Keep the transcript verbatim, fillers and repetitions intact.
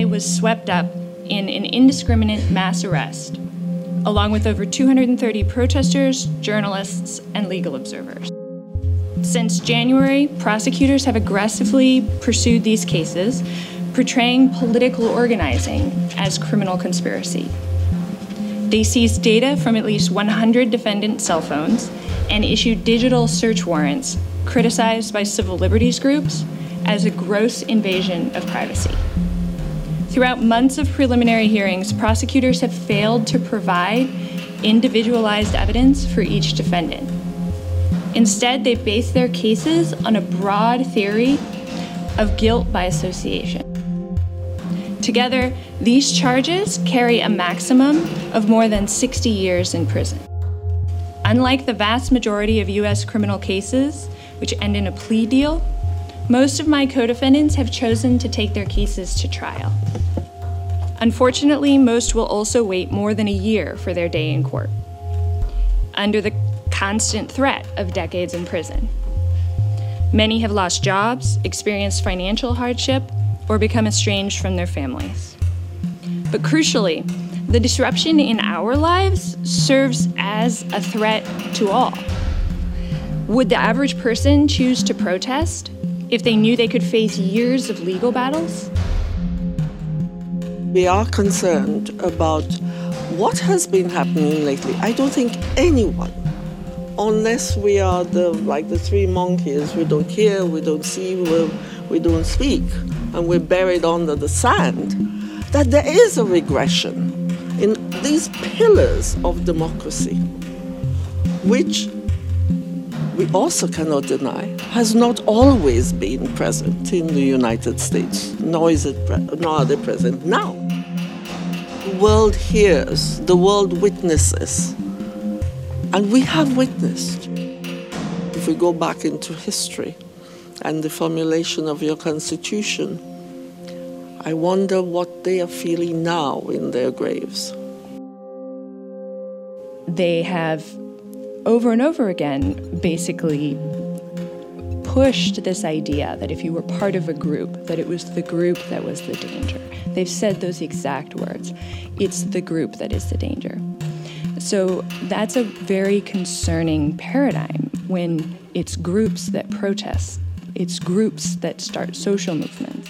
I was swept up in an indiscriminate mass arrest, along with over two hundred thirty protesters, journalists, and legal observers. Since January, prosecutors have aggressively pursued these cases, portraying political organizing as criminal conspiracy. They seized data from at least one hundred defendant cell phones and issued digital search warrants criticized by civil liberties groups as a gross invasion of privacy. Throughout months of preliminary hearings, prosecutors have failed to provide individualized evidence for each defendant. Instead, they've based their cases on a broad theory of guilt by association. Together, these charges carry a maximum of more than sixty years in prison. Unlike the vast majority of U S criminal cases, which end in a plea deal, most of my co-defendants have chosen to take their cases to trial. Unfortunately, most will also wait more than a year for their day in court, under the constant threat of decades in prison. Many have lost jobs, experienced financial hardship, or become estranged from their families. But crucially, the disruption in our lives serves as a threat to all. Would the average person choose to protest if they knew they could face years of legal battles? We are concerned about what has been happening lately. I don't think anyone, unless we are the like the three monkeys, we don't hear, we don't see, we, we don't speak, and we're buried under the sand, that there is a regression in these pillars of democracy, which we also cannot deny has not always been present in the United States, nor, is it pre- nor are they present now. The world hears, the world witnesses, and we have witnessed. If we go back into history, and the formulation of your constitution, I wonder what they are feeling now in their graves. They have, over and over again, basically pushed this idea that if you were part of a group, that it was the group that was the danger. They've said those exact words. It's the group that is the danger. So that's a very concerning paradigm when it's groups that protest. It's groups that start social movements.